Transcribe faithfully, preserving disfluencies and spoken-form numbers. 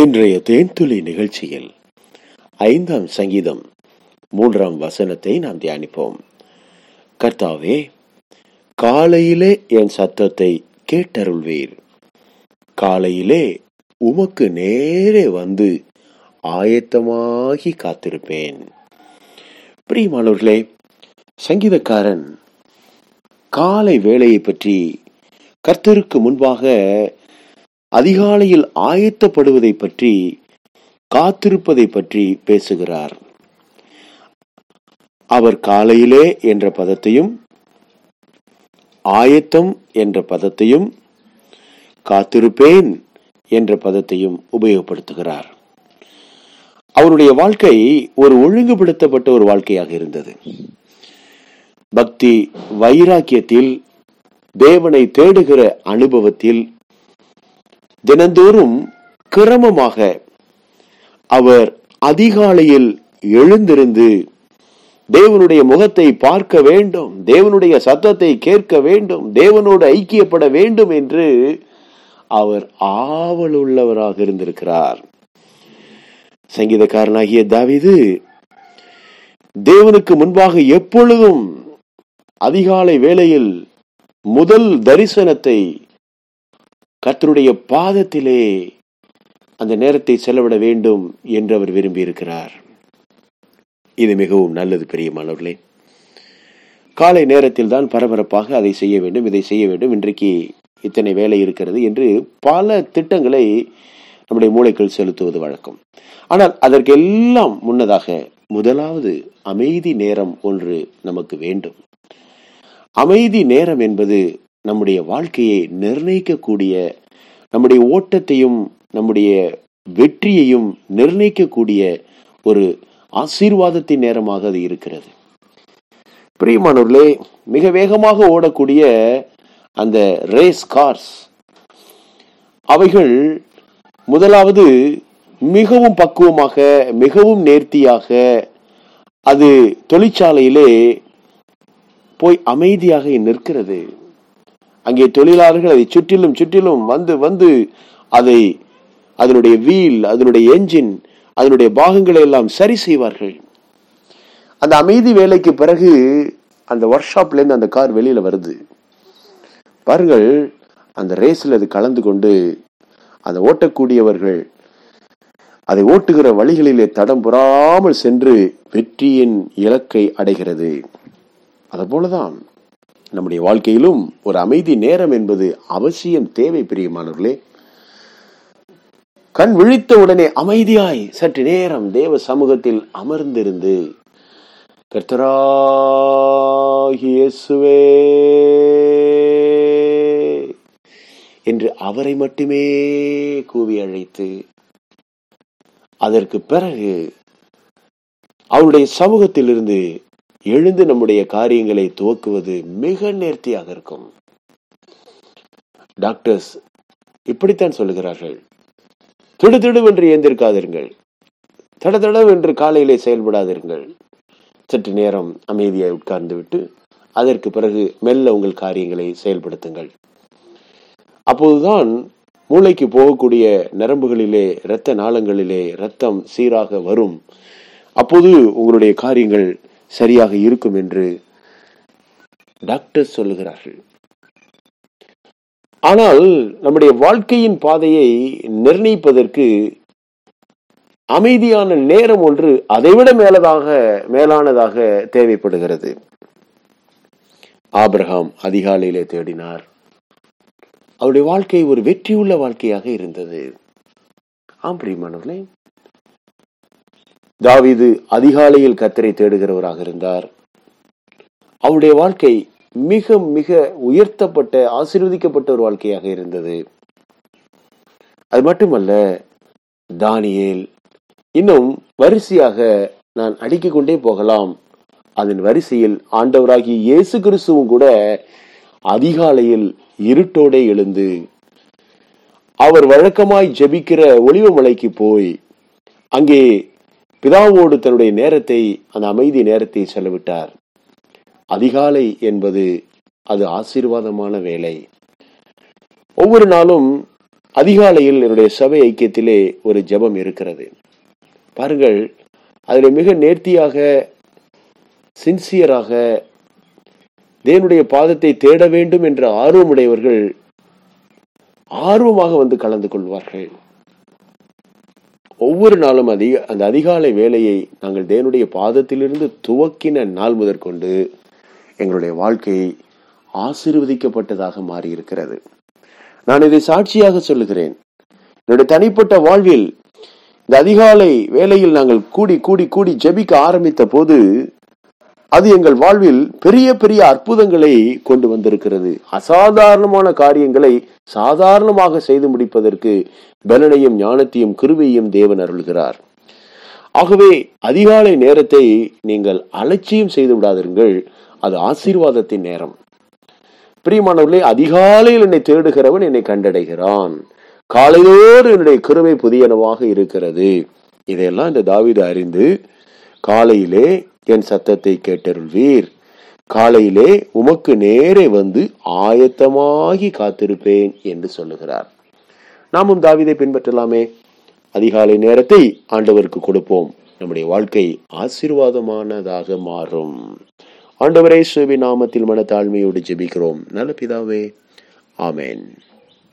இன்றைய தேன்துளி நிகழ்ச்சியில் ஐந்தாம் சங்கீதம் மூன்றாம் வசனத்தை நாம் தியானிப்போம். கர்த்தாவே, காலையிலே என் சத்தத்தை கேட்டருள்வீர், காலையிலே உமக்கு நேரே வந்து ஆயத்தமாகி காத்திருப்பேன். பிரியமானவர்களே, சங்கீதக்காரன் காலை வேளையை பற்றி, கர்த்தருக்கு முன்பாக அதிகாலையில் ஆயத்தப்படுவதை பற்றி, காத்திருப்பதை பற்றி பேசுகிறார். அவர் காலையிலே என்ற பதத்தையும் ஆயத்தம் என்ற பதத்தையும் காத்திருப்பேன் என்ற பதத்தையும் உபயோகப்படுத்துகிறார். அவருடைய வாழ்க்கை ஒரு ஒழுங்குபடுத்தப்பட்ட ஒரு வாழ்க்கையாக இருந்தது. பக்தி வைராக்கியத்தில், தேவனை தேடுகிற அனுபவத்தில் தினந்தோறும் கிரமமாக அவர் அதிகாலையில் எழுந்திருந்து தேவனுடைய முகத்தை பார்க்க வேண்டும், தேவனுடைய சத்தத்தை கேட்க வேண்டும், தேவனோடு ஐக்கியப்பட வேண்டும் என்று அவர் ஆவல் உள்ளவராக இருந்திருக்கிறார். சங்கீதக்காரனாகிய தாவீது தேவனுக்கு முன்பாக எப்பொழுதும் அதிகாலை வேளையில் முதல் தரிசனத்தை கர்த்தருடைய பாதத்திலே அந்த நேரத்தை செலவிட வேண்டும் என்று அவர் விரும்பியிருக்கிறார். இது மிகவும் நல்லது பிரியமானவர்களே. காலை நேரத்தில் தான் பரபரப்பாக அதை செய்ய வேண்டும், இதை செய்ய வேண்டும், இன்றைக்கு இத்தனை வேலை இருக்கிறது என்று பல திட்டங்களை நம்முடைய மூளைக்குள் செலுத்துவது வழக்கம். ஆனால் அதற்கெல்லாம் முன்னதாக முதலாவது அமைதி நேரம் ஒன்று நமக்கு வேண்டும். அமைதி நேரம் என்பது நம்முடைய வாழ்க்கையை நிர்ணயிக்கக்கூடிய, நம்முடைய ஓட்டத்தையும் நம்முடைய வெற்றியையும் நிர்ணயிக்கக்கூடிய ஒரு ஆசீர்வாதத்தின் நேரமாக அது இருக்கிறது. பிரியமானவர்களே, மிக வேகமாக ஓடக்கூடிய அந்த ரேஸ் கார்ஸ், அவைகள் முதலாவது மிகவும் பக்குவமாக, மிகவும் நேர்த்தியாக, அது தொழிற்சாலையிலே போய் அமைதியாக நிற்கிறது. அங்கே தொழிலாளர்கள் அதை சுற்றிலும் சுற்றிலும் வந்து வந்து அதை, அதனுடைய வீல், அதனுடைய என்ஜின், அதனுடைய பாகங்களை எல்லாம் சரி செய்வார்கள். அந்த அமைதி வேலைக்கு பிறகு அந்த ஒர்க் ஷாப்லேருந்து அந்த கார் வெளியில வருது. பாருங்கள், அந்த ரேஸில் அது கலந்து கொண்டு அதை ஓட்டக்கூடியவர்கள் அதை ஓட்டுகிற வழிகளிலே தடம் புறாமல் சென்று வெற்றியின் இலக்கை அடைகிறது. அதுபோலதான் நம்முடைய வாழ்க்கையிலும் ஒரு அமைதி நேரம் என்பது அவசியம், தேவை. பிரியமானவர்களே, கண் விழித்த உடனே அமைதியாய் சற்று நேரம் தேவ சமூகத்தில் அமர்ந்திருந்து, கர்த்தராகிய இயேசுவே என்று அவரை மட்டுமே கூவி அழைத்து, அதற்கு பிறகு அவருடைய சமூகத்தில் இருந்து எழுந்து நம்முடைய காரியங்களை துவக்குவது மிக நேர்த்தியாக இருக்கும். டாக்டர்ஸ் இப்படித்தான் சொல்லுகிறார்கள், திடுதிடுவென்று ஏந்திருக்காதீர்கள், தட தடவென்று காலையிலே செயல்படாதீர்கள், சற்று நேரம் அமைதியாய் உட்கார்ந்து விட்டு அதற்கு பிறகு மெல்ல உங்கள் காரியங்களை செயல்படுத்துங்கள். அப்போதுதான் மூளைக்கு போகக்கூடிய நரம்புகளிலே, இரத்த நாளங்களிலே இரத்தம் சீராக வரும். அப்போது உங்களுடைய காரியங்கள் சரியாக இருக்கும் என்று டாக்டர் சொல்லுகிறார்கள். ஆனால் நம்முடைய வாழ்க்கையின் பாதையை நிர்ணயிப்பதற்கு அமைதியான நேரம் ஒன்று அதைவிட மேலதாக மேலானதாக தேவைப்படுகிறது. ஆபிரகாம் அதிகாலையிலே தேடினார். அவருடைய வாழ்க்கை ஒரு வெற்றியுள்ள வாழ்க்கையாக இருந்தது. ஆம் பிரியமானவர்களே, தாவீது அதிகாலையில் கர்த்தரை தேடுகிறவராக இருந்தார். அவருடைய வாழ்க்கை மிக மிக உயர்த்தப்பட்ட, ஆசீர்வதிக்கப்பட்ட ஒரு வாழ்க்கையாக இருந்தது. அது மட்டுமல்ல, தானியேல், இன்னும் வரிசையாக நான் அடிக்கிக் கொண்டே போகலாம். அதன் வரிசையில் ஆண்டவராகிய இயேசு கிறிஸ்துவும் கூட அதிகாலையில் இருட்டோடே எழுந்து அவர் வழக்கமாய் ஜெபிக்கிற ஒலிவ மலைக்கு போய் அங்கே பிதாவோடு தன்னுடைய நேரத்தை, அந்த அமைதி நேரத்தை செலவிட்டார். அதிகாலை என்பது அது ஆசீர்வாதமான வேலை. ஒவ்வொரு நாளும் அதிகாலையில் என்னுடைய சபை ஐக்கியத்திலே ஒரு ஜெபம் இருக்கிறது. பாருங்கள், அதில் மிக நேர்த்தியாக, சின்சியராக தேவனுடைய பாதத்தை தேட வேண்டும் என்ற ஆர்வமுடையவர்கள் ஆர்வமாக வந்து கலந்து கொள்வார்கள். ஒவ்வொரு நாளும் அதிக அந்த அதிகாலை வேலையை நாங்கள் தேவனுடைய பாதத்திலிருந்து துவக்கின நாள் முதற்கொண்டு எங்களுடைய வாழ்க்கை ஆசீர்வதிக்கப்பட்டதாக மாறியிருக்கிறது. நான் இதை சாட்சியாக சொல்லுகிறேன். என்னுடைய தனிப்பட்ட வாழ்வில் இந்த அதிகாலை வேலையில் நாங்கள் கூடி கூடி கூடி ஜெபிக்க ஆரம்பித்த போது அது எங்கள் வாழ்வில் பெரிய பெரிய அற்புதங்களை கொண்டு வந்திருக்கிறது. அசாதாரணமான காரியங்களை சாதாரணமாக செய்து முடிப்பதற்கு பலனையும் ஞானத்தையும் கிருபையையும் தேவன் அருள்கிறார். ஆகவே அதிகாலை நேரத்தை நீங்கள் அலட்சியம் செய்து விடாதீர்கள். அது ஆசீர்வாதத்தின் நேரம். பிரியமானவர்களே, அதிகாலையில் என்னை தேடுகிறவன் என்னை கண்டடைகிறான், காலையோடு என்னுடைய கிருபை புதியனவாக இருக்கிறது. இதையெல்லாம் இந்த தாவீது அறிந்து, காலையிலே என் சத்தத்தை கேட்டருள்வீர், காலையிலே உமக்கு நேரே வந்து ஆயத்தமாகி காத்திருப்பேன் என்று சொல்லுகிறார். நாமும் தாவீதை பின்பற்றலாமே. அதிகாலை நேரத்தை ஆண்டவருக்கு கொடுப்போம். நம்முடைய வாழ்க்கை ஆசீர்வாதமானதாக மாறும். ஆண்டவரே, இயேசுவின் நாமத்தில் மனத்தாழ்மையோடு ஜெபிக்கிறோம் நல்ல பிதாவே, ஆமென்.